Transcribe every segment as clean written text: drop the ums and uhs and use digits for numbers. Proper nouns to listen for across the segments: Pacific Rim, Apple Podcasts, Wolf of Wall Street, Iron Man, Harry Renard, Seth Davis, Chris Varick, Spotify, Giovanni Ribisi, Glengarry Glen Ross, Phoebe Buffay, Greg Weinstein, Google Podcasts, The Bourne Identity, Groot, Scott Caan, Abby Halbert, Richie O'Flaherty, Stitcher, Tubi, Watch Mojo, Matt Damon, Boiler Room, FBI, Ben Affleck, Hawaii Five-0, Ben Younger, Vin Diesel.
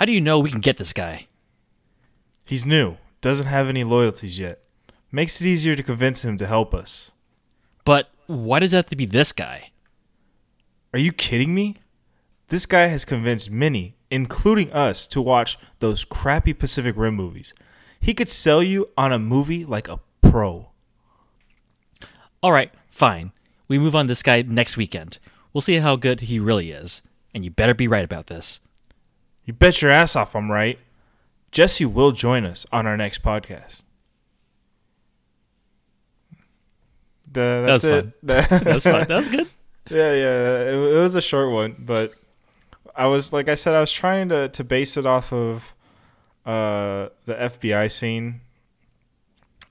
How do you know we can get this guy? He's new. Doesn't have any loyalties yet. Makes it easier to convince him to help us. But why does it have to be this guy? Are you kidding me? This guy has convinced many, including us, to watch those crappy Pacific Rim movies. He could sell you on a movie like a pro. All right, fine. We move on this guy next weekend. We'll see how good he really is. And you better be right about this. You bet your ass off I'm right. Jesse will join us on our next podcast. That's it. That's fun. That was good. Yeah. It was a short one, but I was, like I said, I was trying to base it off of the FBI scene,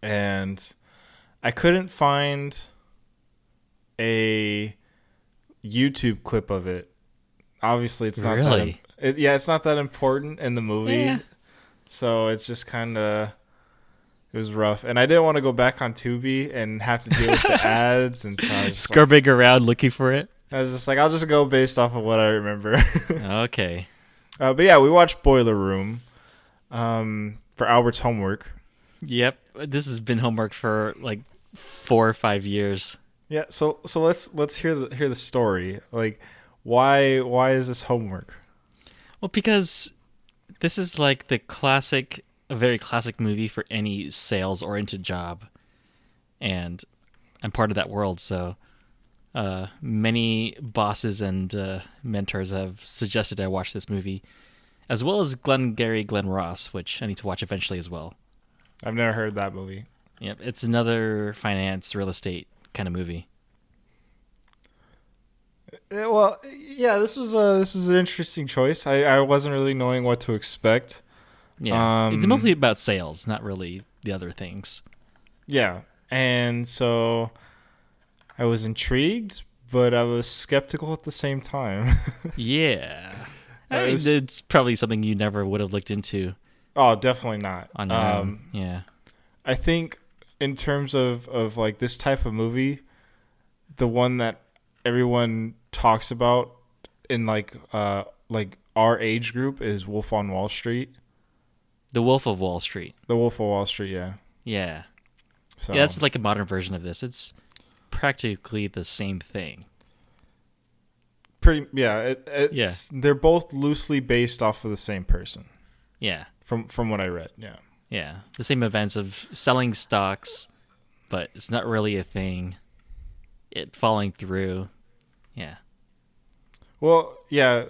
and I couldn't find a YouTube clip of it. Obviously, it's not really? It's not that important in the movie, so it's just kind of. It was rough, and I didn't want to go back on Tubi and have to deal with the ads and so scrubbing around looking for it. I was just like, I'll just go based off of what I remember. Okay, but yeah, we watched Boiler Room for Albert's homework. Yep, this has been homework for like 4 or 5 years. Yeah, so let's hear the story. Like, why is this homework? Well, because this is like a very classic movie for any sales-oriented job, and I'm part of that world, so many bosses and mentors have suggested I watch this movie, as well as Glengarry Glen Ross, which I need to watch eventually as well. I've never heard that movie. Yep, it's another finance, real estate kind of movie. Well, yeah, this was an interesting choice. I wasn't really knowing what to expect. Yeah, it's mostly about sales, not really the other things. Yeah, and so I was intrigued, but I was skeptical at the same time. Yeah. It's probably something you never would have looked into. Oh, definitely not. On your own. Yeah. I think in terms of like this type of movie, the one that everyone talks about in like our age group is Wolf on Wall Street. The Wolf of Wall Street. The Wolf of Wall Street, yeah. Yeah. So. Yeah, that's like a modern version of this. It's practically the same thing. Pretty, yeah. They're both loosely based off of the same person. Yeah. From what I read, yeah. Yeah, the same events of selling stocks, but it's not really a thing. It falling through, yeah. Well, yeah.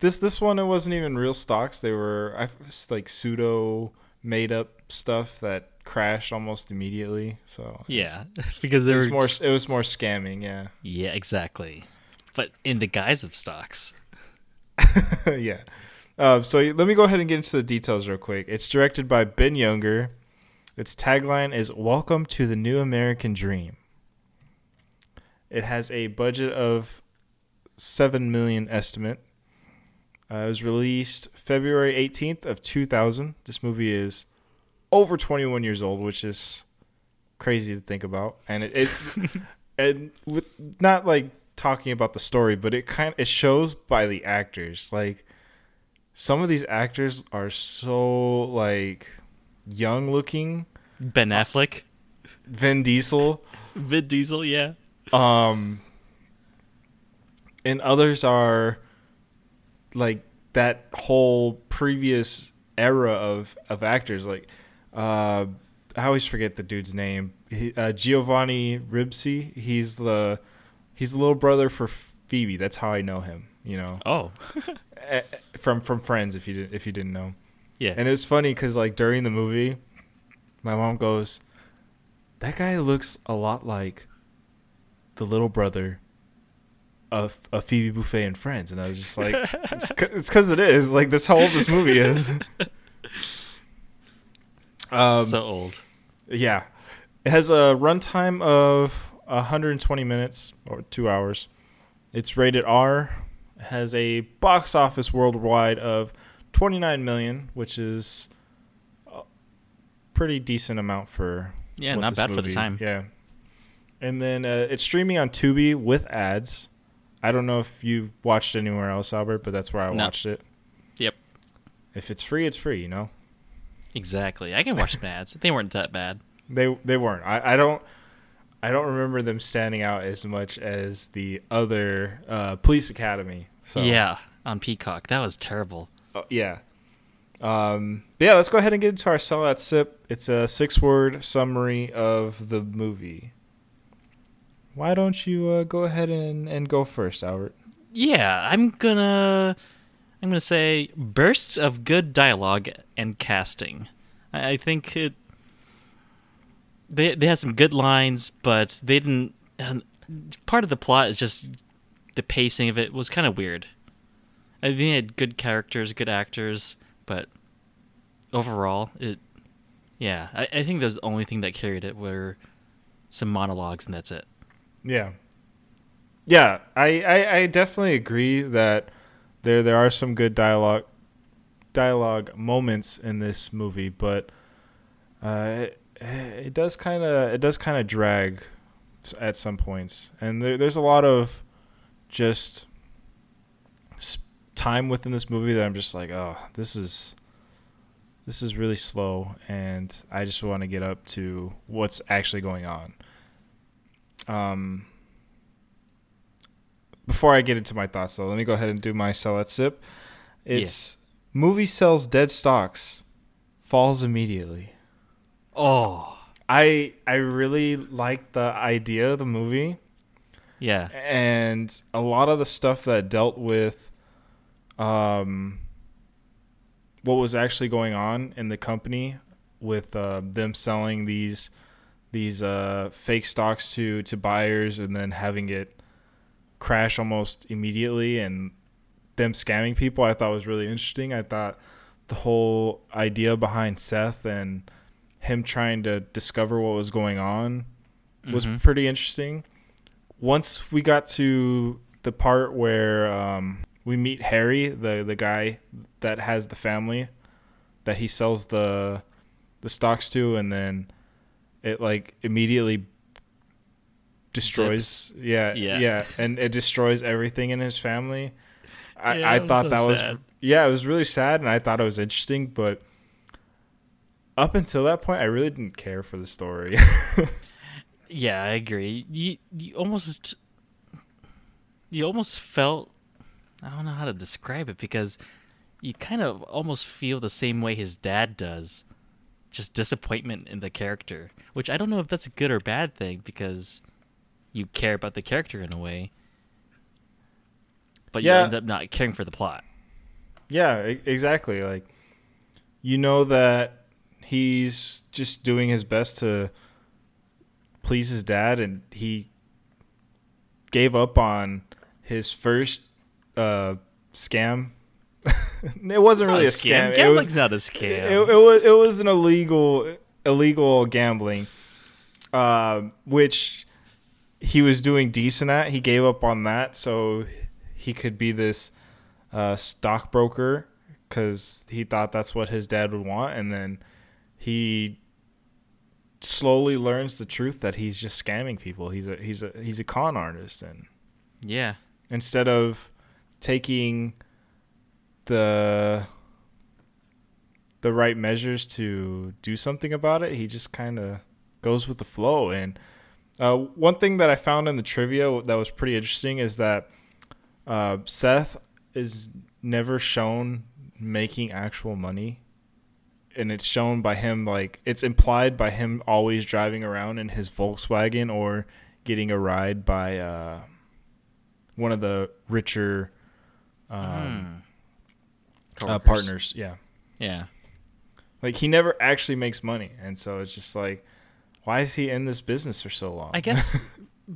This one, it wasn't even real stocks. They were like pseudo made up stuff that crashed almost immediately. So yeah, because there was more. It was more scamming. Yeah. Yeah, exactly. But in the guise of stocks. Yeah. So let me go ahead and get into the details real quick. It's directed by Ben Younger. Its tagline is "Welcome to the New American Dream." It has a budget of $7 million estimate. It was released February 18th of 2000. This movie is over 21 years old, which is crazy to think about. And it and with not like talking about the story, but it shows by the actors. Like some of these actors are so like young looking. Ben Affleck, Vin Diesel, yeah. And others are. Like that whole previous era of actors, like I always forget the dude's name. Giovanni Ribisi. He's the little brother for Phoebe. That's how I know him. You know. Oh. from Friends. If you didn't know. Yeah. And it was funny because like during the movie, my mom goes, "That guy looks a lot like the little brother." Of Phoebe Buffay and Friends," and I was just like, "It's because it is like this. How old this movie is? So old." Yeah, it has a runtime of 120 minutes or 2 hours. It's rated R. It has a box office worldwide of $29 million, which is a pretty decent amount for not bad movie. For the time. Yeah, and then it's streaming on Tubi with ads. I don't know if you watched anywhere else, Albert, but that's where I watched it. Yep. If it's free, it's free, you know? Exactly. I can watch ads. They weren't that bad. They weren't. I don't remember them standing out as much as the other Police Academy. So. Yeah, on Peacock. That was terrible. Oh, yeah. Yeah, let's go ahead and get into our sellout sip. It's a 6-word summary of the movie. Why don't you go ahead and go first, Albert? Yeah, I'm gonna say bursts of good dialogue and casting. I think it. They had some good lines, but they didn't. Part of the plot is just the pacing of it was kind of weird. I mean, they had good characters, good actors, but overall, I think that was the only thing that carried it were some monologues, and that's it. Yeah. Yeah, I definitely agree that there are some good dialogue moments in this movie, but it does kind of drag at some points, and there's a lot of just time within this movie that I'm just like, oh, this is really slow, and I just want to get up to what's actually going on. Before I get into my thoughts, though, let me go ahead and do my sell at sip. It's movie sells dead stocks, falls immediately. Oh, I really like the idea of the movie. Yeah, and a lot of the stuff that dealt with, what was actually going on in the company with them selling these fake stocks to buyers and then having it crash almost immediately and them scamming people, I thought was really interesting. I thought the whole idea behind Seth and him trying to discover what was going on was pretty interesting. Once we got to the part where we meet Harry, the guy that has the family that he sells the stocks to, and then it like immediately destroys Dips. yeah and it destroys everything in his family. I thought so, that was sad. Yeah, it was really sad, and I thought it was interesting, but up until that point I really didn't care for the story. Yeah, I agree. You almost felt, I don't know how to describe it, because you kind of almost feel the same way his dad does, just disappointment in the character, which I don't know if that's a good or bad thing, because you care about the character in a way, but you end up not caring for the plot. Yeah, exactly. Like, you know that he's just doing his best to please his dad, and he gave up on his first scam. It wasn't really a scam. Gambling's not a scam. It was an illegal gambling, which he was doing decent at. He gave up on that so he could be this stockbroker, because he thought that's what his dad would want. And then he slowly learns the truth that he's just scamming people. He's a con artist, and instead of taking the right measures to do something about it, he just kind of goes with the flow. And one thing that I found in the trivia that was pretty interesting is that Seth is never shown making actual money, and it's shown by him, like, it's implied by him always driving around in his Volkswagen or getting a ride by one of the richer partners. Yeah, like, he never actually makes money, and so it's just like, why is he in this business for so long? I guess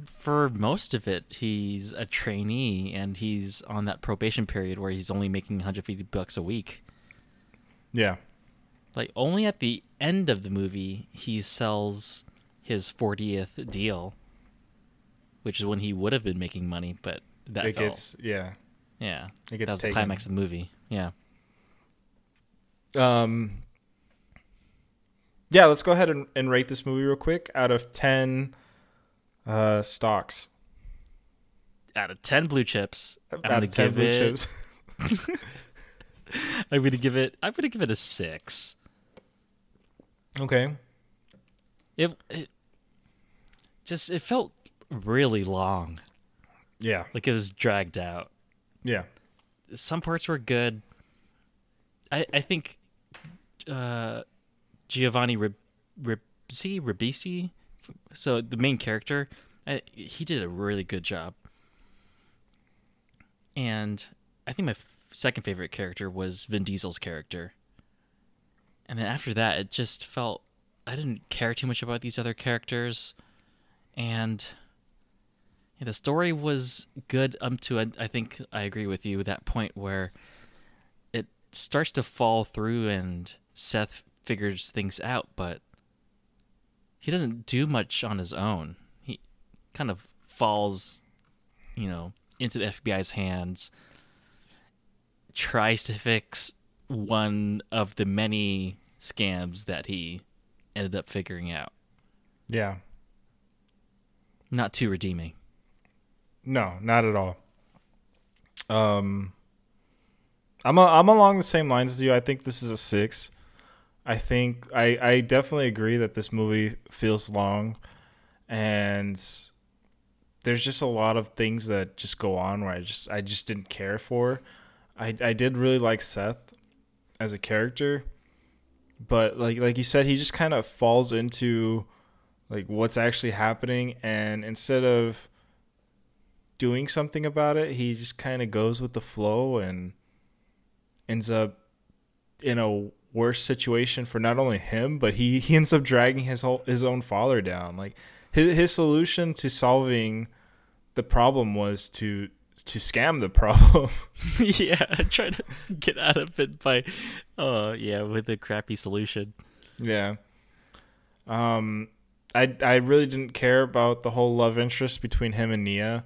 for most of it, he's a trainee, and he's on that probation period where he's only making $150 a week. Yeah. Like, only at the end of the movie, he sells his 40th deal, which is when he would have been making money, but that it fell. Gets, yeah. Yeah. It gets that was taken. The climax of the movie. Yeah. Yeah, let's go ahead and rate this movie real quick. Out of 10 stocks. Out of 10 blue chips. Out of 10 blue chips. I'm gonna give it a 6. Okay. It felt really long. Yeah. Like it was dragged out. Yeah. Some parts were good. I think Giovanni Ribisi, so the main character, he did a really good job. And I think my second favorite character was Vin Diesel's character. And then after that, it just felt... I didn't care too much about these other characters. And yeah, the story was good up to... I think I agree with you, that point where it starts to fall through and Seth figures things out, but he doesn't do much on his own. He kind of falls, into the FBI's hands, tries to fix one of the many scams that he ended up figuring out. Yeah. Not too redeeming. No, not at all. I'm along the same lines as you. I think this is a 6. I think I definitely agree that this movie feels long, and there's just a lot of things that just go on where I just didn't care for. I did really like Seth as a character, but like you said, he just kind of falls into like what's actually happening, and instead of doing something about it, he just kind of goes with the flow and ends up in a worse situation for not only him, but he ends up dragging his own father down. Like his solution to solving the problem was to scam the problem. Yeah, try to get out of it by with a crappy solution. Yeah. I really didn't care about the whole love interest between him and Nia.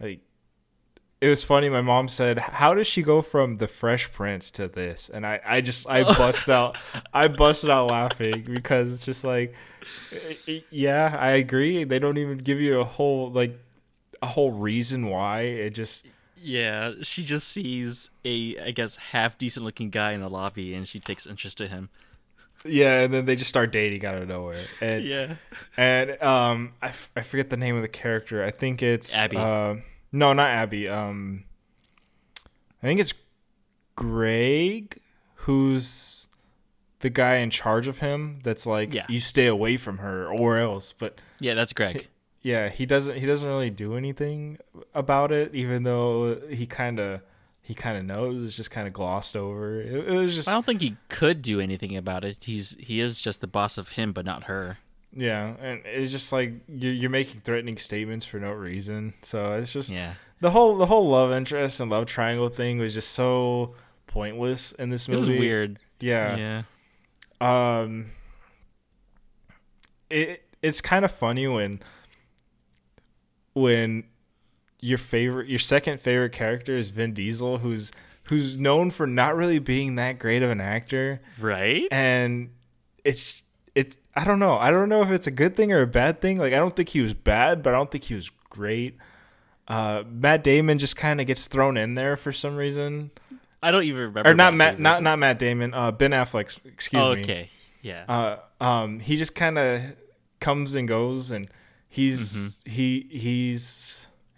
Like, it was funny, my mom said, "How does she go from The Fresh Prince to this?" And I busted out laughing, because it's just like, yeah, I agree. They don't even give you a whole reason why. It just... Yeah, she just sees a half-decent looking guy in the lobby and she takes interest in him. Yeah, and then they just start dating out of nowhere. And, yeah. And I forget the name of the character. I think it's... Abby. No, not Abby. I think it's Greg, who's the guy in charge of him that's like, yeah, you stay away from her or else. But yeah, that's Greg. Yeah, he doesn't really do anything about it, even though he kind of knows. It's just kind of glossed over. It was just... I don't think he could do anything about it. He is just the boss of him, but not her. Yeah, and it's just like you're making threatening statements for no reason. So it's just, yeah, the whole love interest and love triangle thing was just so pointless in this movie. It was weird. Yeah. Yeah. It's kind of funny when your second favorite character is Vin Diesel, who's known for not really being that great of an actor, right? And it's I don't know. I don't know if it's a good thing or a bad thing. Like, I don't think he was bad, but I don't think he was great. Matt Damon just kind of gets thrown in there for some reason. I don't even remember. Or not Matt Damon. Ben Affleck. Excuse me. Okay. Yeah. He just kind of comes and goes, and he's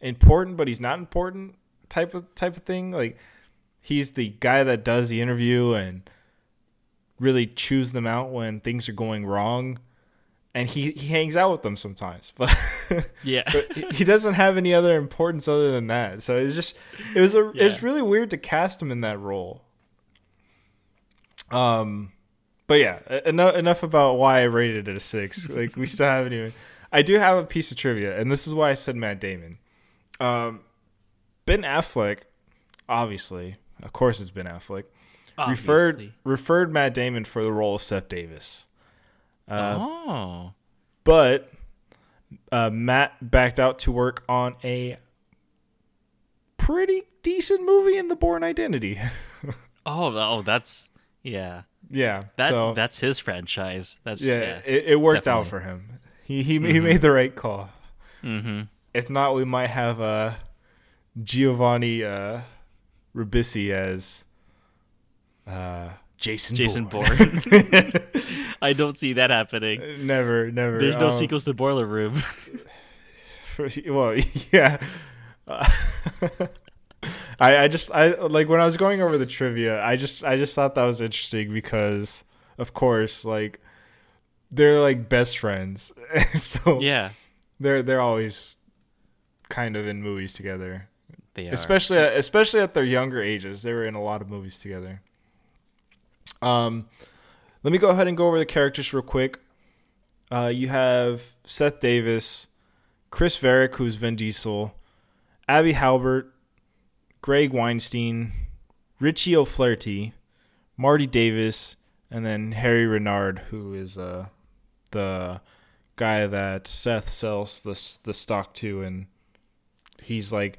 important, but he's not important type of thing. Like, he's the guy that does the interview and really chews them out when things are going wrong, and he hangs out with them sometimes, but yeah, but he doesn't have any other importance other than that. So it's really weird to cast him in that role. But yeah, enough about why I rated it a 6. Like, we still haven't even... I do have a piece of trivia, and this is why I said Matt Damon. Ben Affleck, obviously, of course it's Ben Affleck, referred Matt Damon for the role of Seth Davis. But Matt backed out to work on a pretty decent movie in The Bourne Identity. oh, that's... Yeah. Yeah. That's his franchise. That's... Yeah, it worked definitely out for him. He made the right call. Mm-hmm. If not, we might have Giovanni Ribisi as Jason Bourne. I don't see that happening. Never. There's no sequels to Boiler Room. Well, yeah. I like when I was going over the trivia, I just thought that was interesting because of course, like, they're like best friends. So yeah, they're always kind of in movies together. They are. Especially at their younger ages, they were in a lot of movies together. Let me go ahead and go over the characters real quick. You have Seth Davis, Chris Varick, who's Vin Diesel, Abby Halbert, Greg Weinstein, Richie O'Flaherty, Marty Davis, and then Harry Renard, who is the guy that Seth sells the stock to, and he's like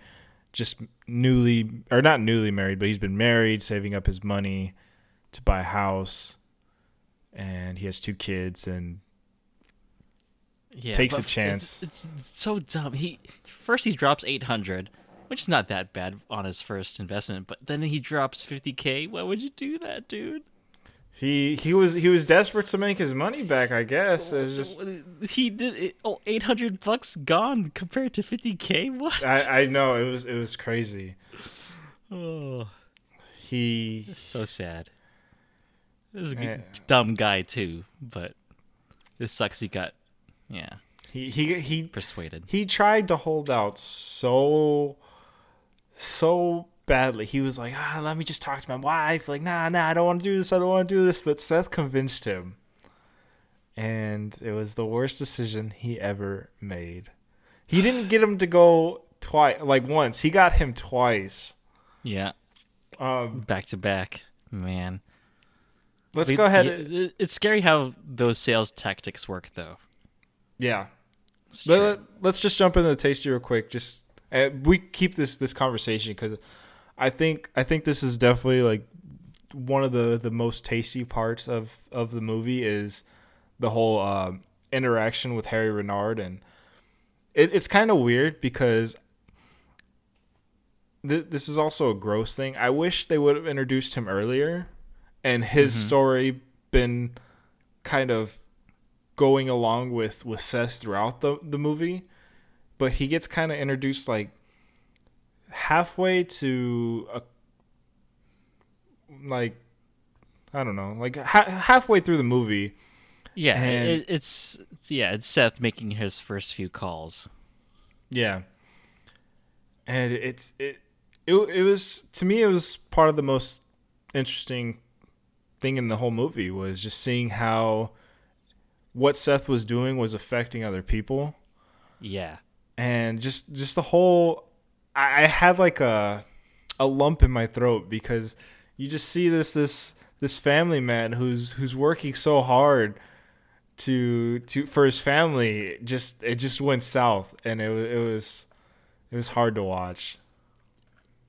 just not newly married, but he's been married, saving up his money to buy a house, and he has two kids and takes a chance. It's so dumb. He drops $800, which is not that bad on his first investment, but then he drops $50,000. Why would you do that, dude? He was desperate to make his money back, I guess. It was just he did it, $800 gone compared to $50,000. What? I know, it was crazy. Oh, that's so sad. This is a dumb guy too, but this sucks. He got, yeah. He persuaded. He tried to hold out so badly. He was like, let me just talk to my wife. Like, nah, I don't want to do this. But Seth convinced him, and it was the worst decision he ever made. He didn't get him to go twice. Like once, he got him twice. Yeah. Back to back, man. Let's go ahead. It's scary how those sales tactics work, though. Yeah. Let's just jump into the tasty real quick. Just we keep this conversation because I think this is definitely like one of the most tasty parts of the movie is the whole interaction with Harry Renard, and it's kind of weird because this is also a gross thing. I wish they would have introduced him earlier. And his story been kind of going along with Seth throughout the movie. But he gets kind of introduced like halfway to halfway through the movie. Yeah, and it's Seth making his first few calls. Yeah. And it was part of the most interesting thing in the whole movie was just seeing how what Seth was doing was affecting other people. Yeah. And just the whole, I had like a lump in my throat because you just see this family man who's working so hard to for his family. It just went south, and it was hard to watch.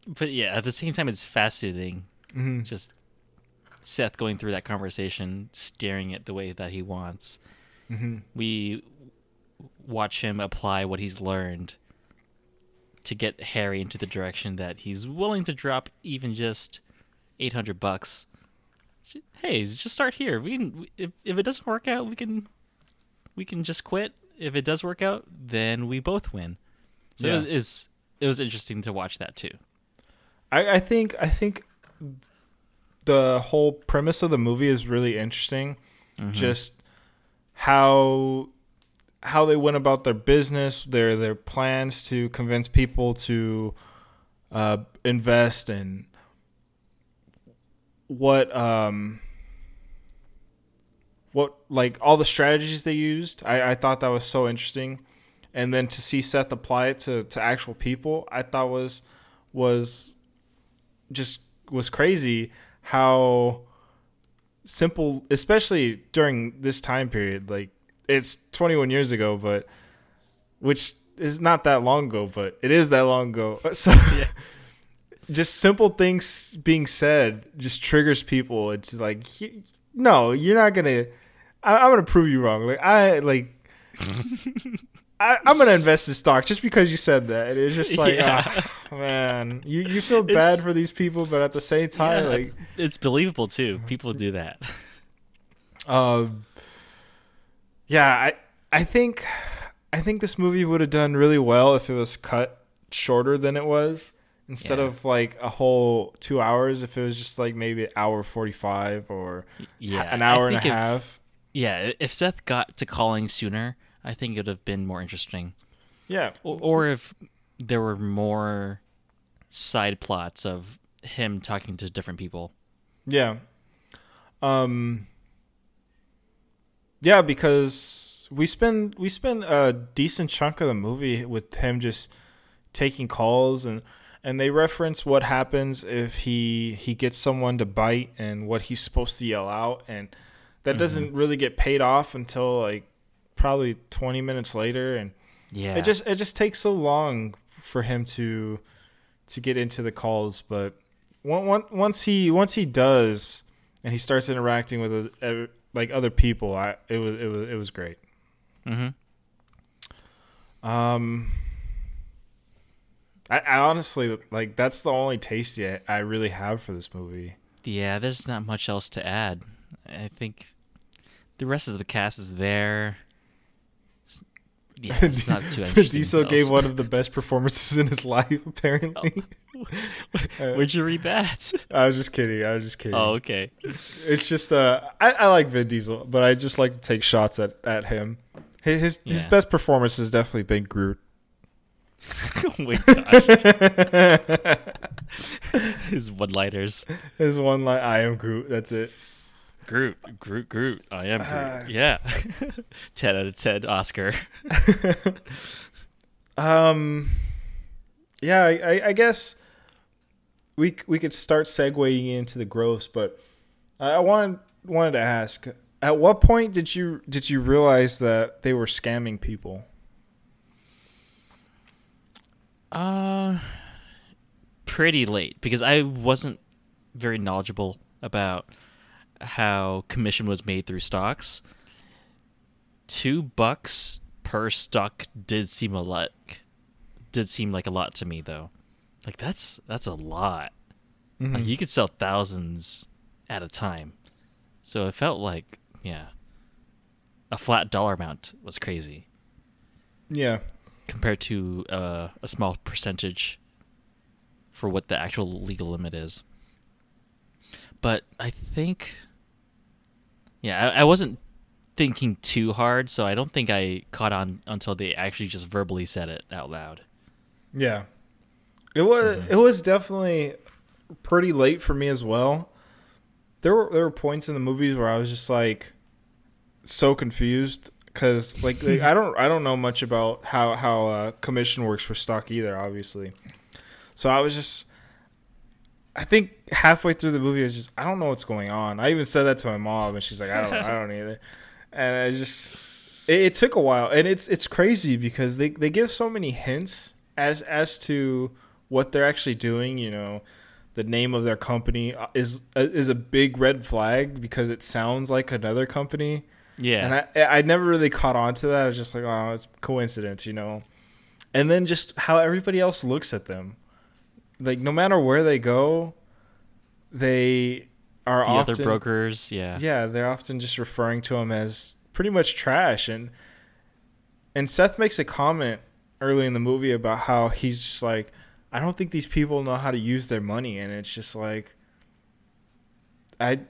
But yeah, at the same time, it's fascinating. Mm-hmm. Just Seth going through that conversation, staring it the way that he wants. Mm-hmm. We watch him apply what he's learned to get Harry into the direction that he's willing to drop even just $800. Hey, just start here. We can, if it doesn't work out, we can just quit. If it does work out, then we both win. So yeah. It was interesting to watch that too. I think. The whole premise of the movie is really interesting. Mm-hmm. Just how they went about their business, their plans to convince people to invest, and what like all the strategies they used. I thought that was so interesting, and then to see Seth apply it to actual people, I thought was crazy. How simple, especially during this time period, like it's 21 years ago, but which is not that long ago, but it is that long ago. So yeah. Just simple things being said just triggers people. It's like, no, you're not going to, I'm going to prove you wrong. Like I'm going to invest in stock just because you said that. It's just like, oh, man, you feel bad for these people, but at the same time, like, it's believable too. People do that. I think this movie would have done really well if it was cut shorter than it was. Instead of like a whole 2 hours, if it was just like maybe an hour 45 or an hour and a half. Yeah, if Seth got to calling sooner, I think it would have been more interesting. Yeah. Or if there were more side plots of him talking to different people. Yeah. Yeah, because we spend a decent chunk of the movie with him just taking calls, and they reference what happens if he gets someone to bite and what he's supposed to yell out, and that doesn't really get paid off until like probably 20 minutes later, and it just takes so long for him to get into the calls. But once he does and he starts interacting with like other people, it was great. I honestly, like, that's the only taste I really have for this movie. Yeah, there's not much else to add. I think the rest of the cast is there. Yeah, it's not too interesting. Diesel gave one of the best performances in his life, apparently. Oh. Where'd you read that? I was just kidding. Oh, okay. It's just, I like Vin Diesel, but I just like to take shots at him. His best performance has definitely been Groot. Oh my gosh. His one-liners. I am Groot. That's it. Groot. I am Groot. Yeah. 10 out of 10 Oscar. Yeah, I guess we could start segueing into the gross, but I wanted to ask, at what point did you realize that they were scamming people? Pretty late, because I wasn't very knowledgeable about how commission was made through stocks. $2 per stock did seem like a lot to me, though. Like, that's a lot. Mm-hmm. Like, you could sell thousands at a time, so it felt like a flat dollar amount was crazy. Yeah. Compared to a small percentage for what the actual legal limit is. But I think, I wasn't thinking too hard, so I don't think I caught on until they actually just verbally said it out loud. Yeah. It was definitely pretty late for me as well. There were points in the movies where I was just like so confused. Because like I don't know much about how commission works for stock either, obviously. So I think halfway through the movie, I was just, I don't know what's going on. I even said that to my mom, and she's like, I don't either. And I just, it took a while, and it's crazy because they give so many hints as to what they're actually doing. You know, the name of their company is a big red flag because it sounds like another company. Yeah, and I never really caught on to that. I was just like, oh, it's coincidence, you know. And then just how everybody else looks at them, like no matter where they go, they are often other brokers. Yeah, they're often just referring to them as pretty much trash. And Seth makes a comment early in the movie about how he's just like, I don't think these people know how to use their money, and it's just like, I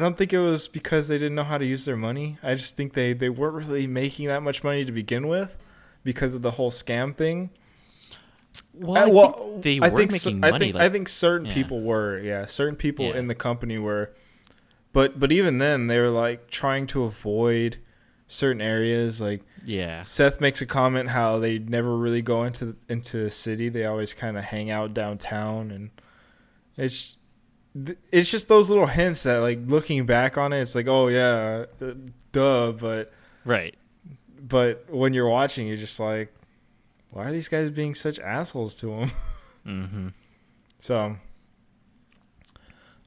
don't think it was because they didn't know how to use their money. I just think they weren't really making that much money to begin with because of the whole scam thing. Well, they were making money. I think certain people were. Yeah, certain people in the company were. But even then, they were like trying to avoid certain areas. Like Seth makes a comment how they never really go into the city. They always kind of hang out downtown, and it's just those little hints that, like, looking back on it, it's like, oh yeah, duh. But right. But when you're watching, you're just like, why are these guys being such assholes to him? Mm-hmm. So,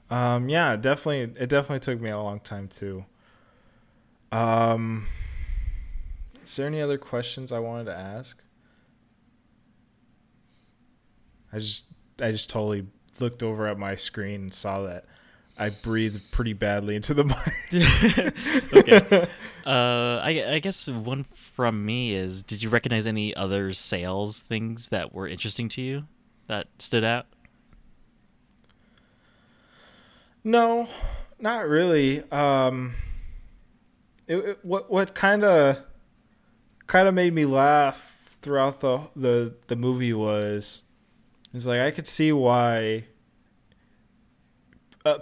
definitely took me a long time too. Is there any other questions I wanted to ask? I just totally looked over at my screen and saw that I breathed pretty badly into the mic. Okay. I guess one from me is, did you recognize any other sales things that were interesting to you that stood out? No, not really. What kind of made me laugh throughout the movie was, it's like I could see why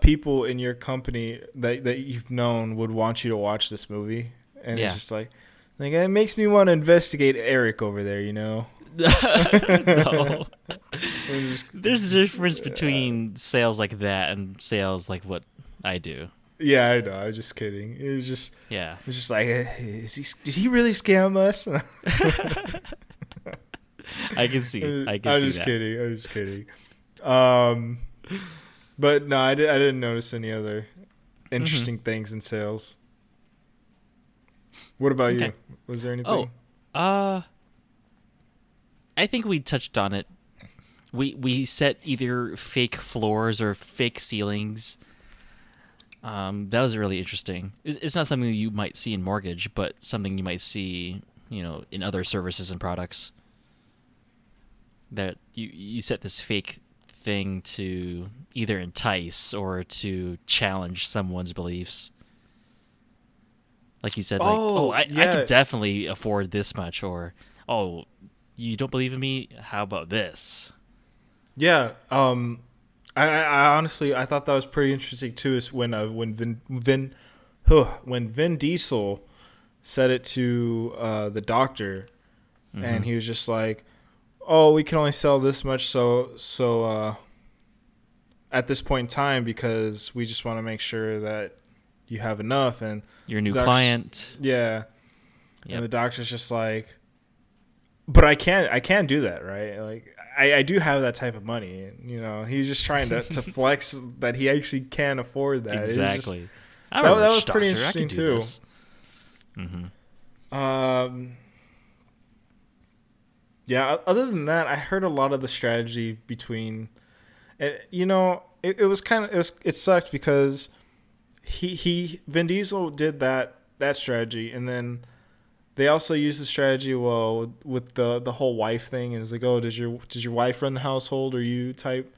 people in your company that you've known would want you to watch this movie, and yeah. It's just like it makes me want to investigate Eric over there, you know. No. There's a difference between sales like that and sales like what I do. Yeah, I know. I was just kidding. It was just like, did he really scam us? I can see. I'm just kidding. But no, I didn't notice any other interesting things in sales. What about you? Was there anything? Oh, I think we touched on it. We set either fake floors or fake ceilings. That was really interesting. It's not something you might see in mortgage, but something you might see, you know, in other services and products. That you set this fake thing to either entice or to challenge someone's beliefs. Like you said, I can definitely afford this much, or, oh, you don't believe in me? How about this? Yeah. I honestly, I thought that was pretty interesting too. Is when Vin Diesel said it to the doctor, and he was just like, "Oh, we can only sell this much, so at this point in time, because we just want to make sure that you have enough." And your new client, and the doctor's just like, "But I can't do that, right? Like, I do have that type of money." And, you know, he's just trying to flex that he actually can afford that. Exactly. Just, that was pretty interesting too. Mm-hmm. Yeah, other than that, I heard a lot of the strategy between, you know, it sucked because Vin Diesel did that strategy, and then they also used the strategy with the whole wife thing. It was like, oh, does your wife run the household or you type,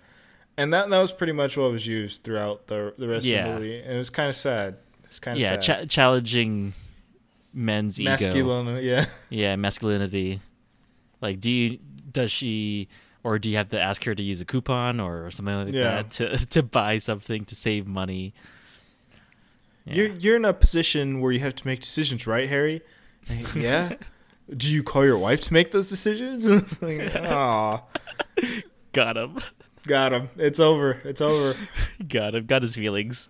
and that was pretty much what was used throughout the rest of the movie, and it was kind of sad. It's kind of sad. Challenging men's ego, masculinity. Like, do you have to ask her to use a coupon or something like that to buy something to save money? Yeah. You're in a position where you have to make decisions, right, Harry? Yeah. Do you call your wife to make those decisions? Like, aw. Got him. It's over. Got him. Got his feelings.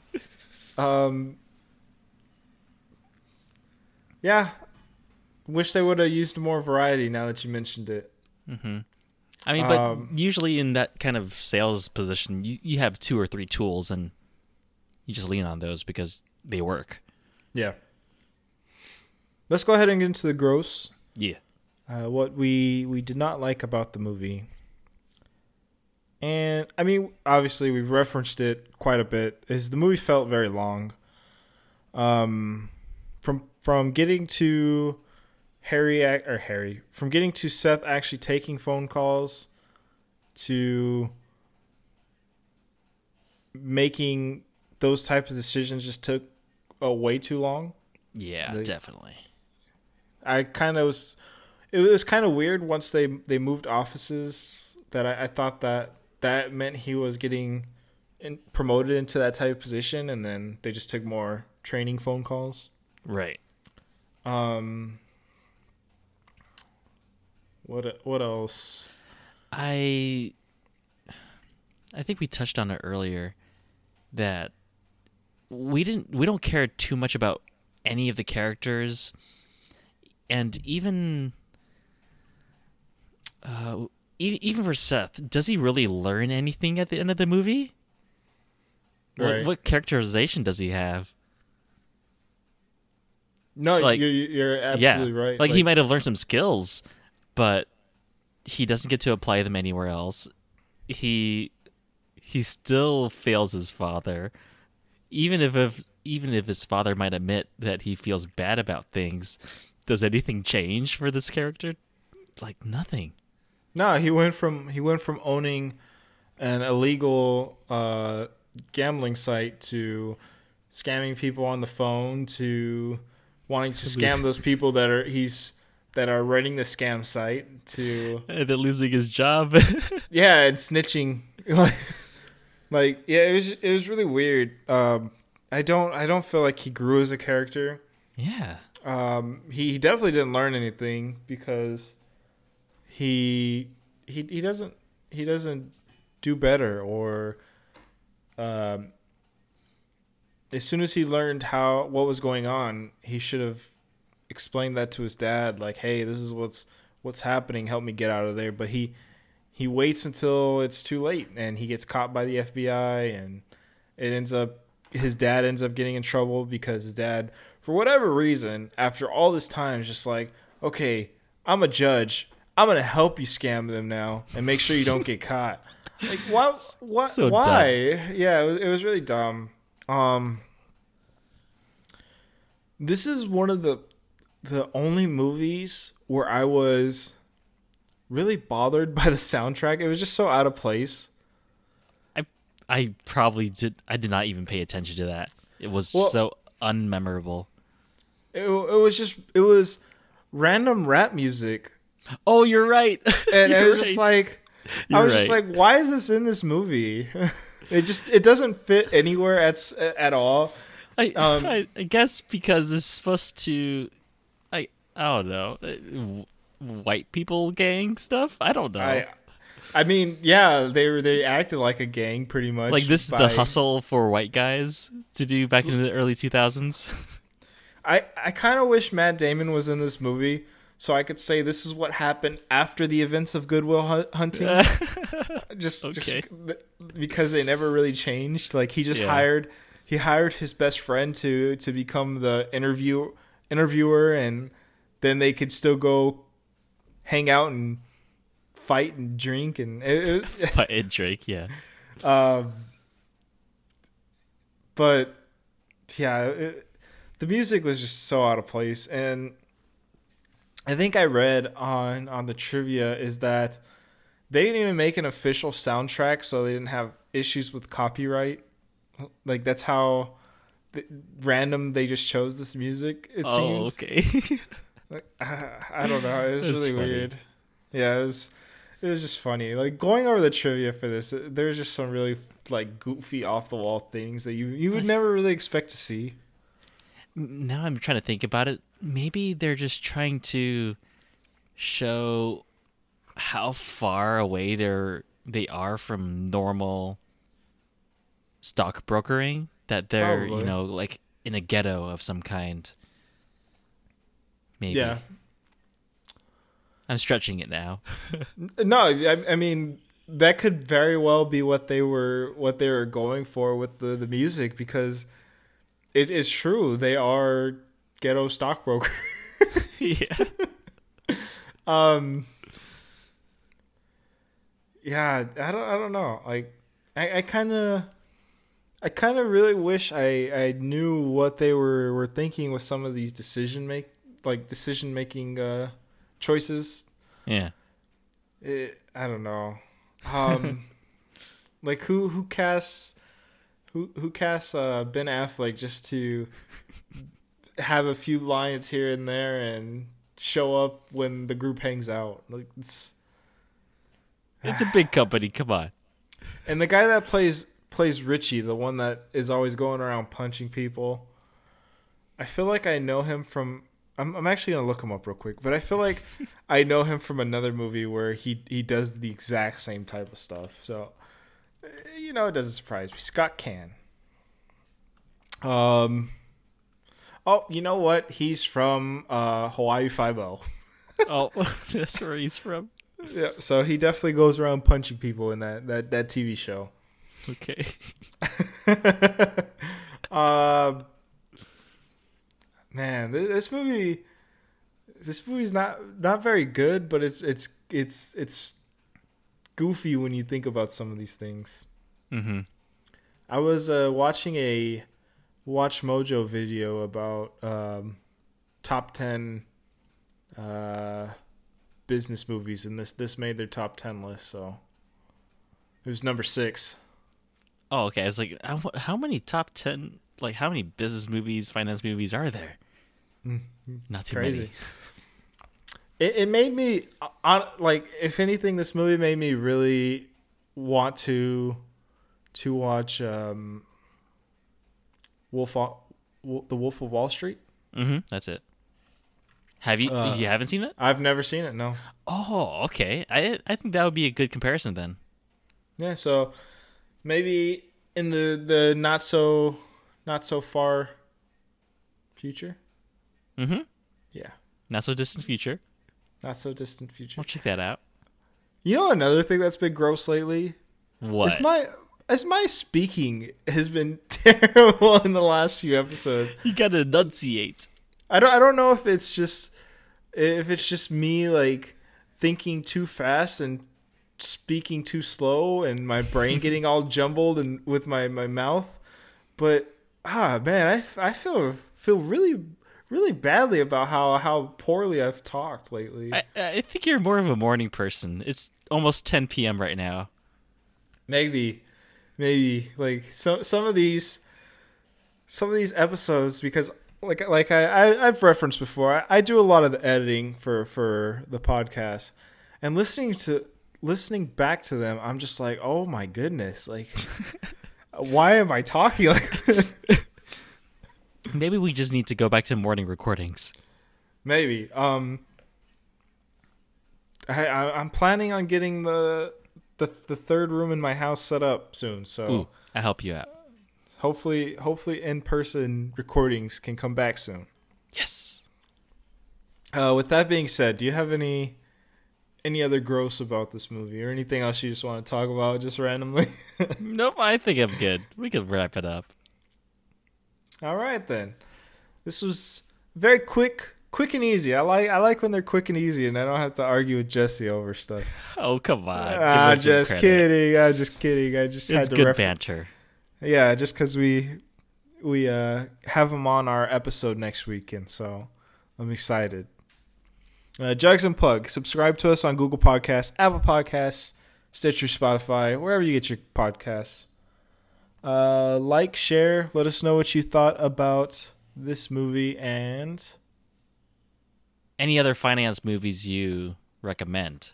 Yeah. Wish they would have used more variety now that you mentioned it. Mm-hmm. I mean, but usually in that kind of sales position, you have 2 or 3 tools, and you just lean on those because they work. Yeah. Let's go ahead and get into the gross. Yeah. What we did not like about the movie. And, I mean, obviously we've referenced it quite a bit, is the movie felt very long. From getting to... Harry, from getting to Seth actually taking phone calls to making those types of decisions just took way too long. Yeah, like, definitely. It was kind of weird once they moved offices that I thought that meant he was getting promoted into that type of position, and then they just took more training phone calls. Right. What else? I think we touched on it earlier that we don't care too much about any of the characters, and even for Seth, does he really learn anything at the end of the movie? Right. What characterization does he have? No, like, you're absolutely right. Like, he might have learned some skills, but he doesn't get to apply them anywhere else. He still fails his father, even if his father might admit that he feels bad about things. Does anything change for this character? Like, nothing. No, he went from owning an illegal gambling site to scamming people on the phone to wanting to scam those people that are running the scam site to and then losing his job. Yeah, and snitching. Like, yeah, it was really weird. I don't feel like he grew as a character. Yeah. He definitely didn't learn anything because he doesn't do better, or as soon as he learned what was going on, he should have explained that to his dad, like, hey, this is what's happening, help me get out of there. But he waits until it's too late, and he gets caught by the FBI, and it ends up his dad ends up getting in trouble because his dad, for whatever reason, after all this time, is just like, okay, I'm a judge, I'm gonna help you scam them now and make sure you don't get caught. Like, what so why dumb. Yeah, it was really dumb. This is one of the only movies where I was really bothered by the soundtrack. It was just so out of place. I did not even pay attention to that. It was so unmemorable. It was random rap music. Oh, you're right. And you're I was just like, why is this in this movie? It doesn't fit anywhere at all. I guess because it's supposed to, I don't know, white people gang stuff? I don't know. I mean, yeah, they acted like a gang pretty much. Like, this is the hustle for white guys to do back in the early 2000s. I kind of wish Matt Damon was in this movie so I could say this is what happened after the events of Good Will Hunting. Just because they never really changed. Like, he hired his best friend to become the interviewer, and then they could still go hang out and fight and drink and fight and drink, yeah. But yeah, the music was just so out of place, and I think I read on the trivia is that they didn't even make an official soundtrack, so they didn't have issues with copyright. Like, that's how random they just chose this music. It seems. Okay. Like, I don't know. It was really funny. Weird. Yeah, it was just funny. Like, going over the trivia for this, there's just some really, like, goofy, off the wall things that you would never really expect to see. Now I'm trying to think about it. Maybe they're just trying to show how far away they are from normal stock brokering, that they're probably, you know, like in a ghetto of some kind. Maybe. Yeah. I'm stretching it now. No, I mean, that could very well be what they were going for with the music, because it is true, they are ghetto stockbrokers. Yeah. Yeah, I don't know. Like, I kind of really wish I knew what they were thinking with some of these decision making choices. Yeah. I don't know. Like, who casts Ben Affleck just to have a few lines here and there and show up when the group hangs out. Like, it's a big company, come on. And the guy that plays Richie, the one that is always going around punching people, I feel like I know him from... I'm actually going to look him up real quick, but I feel like I know him from another movie where he does the exact same type of stuff. So, you know, it doesn't surprise me. Scott Caan. Oh, you know what? He's from Hawaii Five-0. Oh, that's where he's from? Yeah, so he definitely goes around punching people in that TV show. Okay. Man, this movie's not very good, but it's goofy when you think about some of these things. Mm-hmm. I was watching a Watch Mojo video about top 10 business movies, and this made their top 10 list, so it was number 6. Oh, okay. I was like, how many top 10, like, how many business movies, finance movies are there? Not too crazy. Many. It made me, like, if anything, this movie made me really want to watch The Wolf of Wall Street. Mm-hmm. That's it. Have you? You haven't seen it? I've never seen it. No. Oh, okay. I think that would be a good comparison then. Yeah. So maybe in the not so far future. Mm-hmm. Yeah. Not so distant future. I'll check that out. You know, another thing that's been gross lately. What? As my speaking has been terrible in the last few episodes. You gotta enunciate. I don't know if it's just me, like, thinking too fast and speaking too slow and my brain getting all jumbled and with my mouth. But man, I feel really, really badly about how poorly I've talked lately. I think you're more of a morning person. It's almost 10 p.m. right now. Maybe like some of these episodes, because like I've referenced before, I do a lot of the editing for the podcast, and listening back to them, I'm just like, oh my goodness, like, why am I talking like this? Maybe we just need to go back to morning recordings. Maybe. I'm planning on getting the third room in my house set up soon, so I'll help you out. Hopefully in-person recordings can come back soon. Yes. With that being said, do you have any other gross about this movie or anything else you just want to talk about just randomly? Nope, I think I'm good. We can wrap it up. All right then. This was very quick and easy. I like when they're quick and easy, and I don't have to argue with Jesse over stuff. Oh, come on! I'm just kidding. It's good banter. Yeah, just because we have him on our episode next week, and so I'm excited. Jugs and Plug. Subscribe to us on Google Podcasts, Apple Podcasts, Stitcher, Spotify, wherever you get your podcasts. Like, share, let us know what you thought about this movie and any other finance movies you recommend.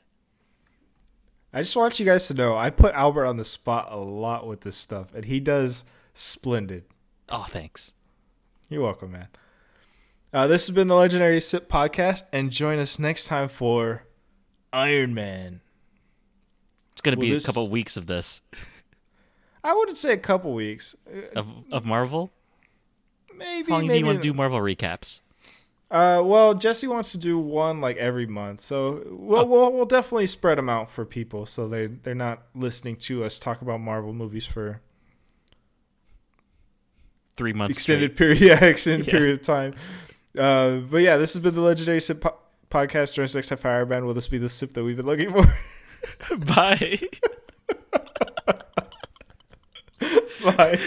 I just want you guys to know I put Albert on the spot a lot with this stuff, and he does splendid. Oh, thanks. You're welcome, man. This has been the Legendary Sip Podcast, and join us next time for Iron Man. It's going to be a couple weeks of this. I wouldn't say a couple weeks. Of Marvel? Maybe. How long do you want to do Marvel recaps? Well, Jesse wants to do one like every month, so we'll definitely spread them out for people so they're not listening to us talk about Marvel movies for 3 months extended period of time. But yeah, this has been the Legendary Sip Podcast. Join us next time for Iron Man. Will this be the sip that we've been looking for? Bye. Bye.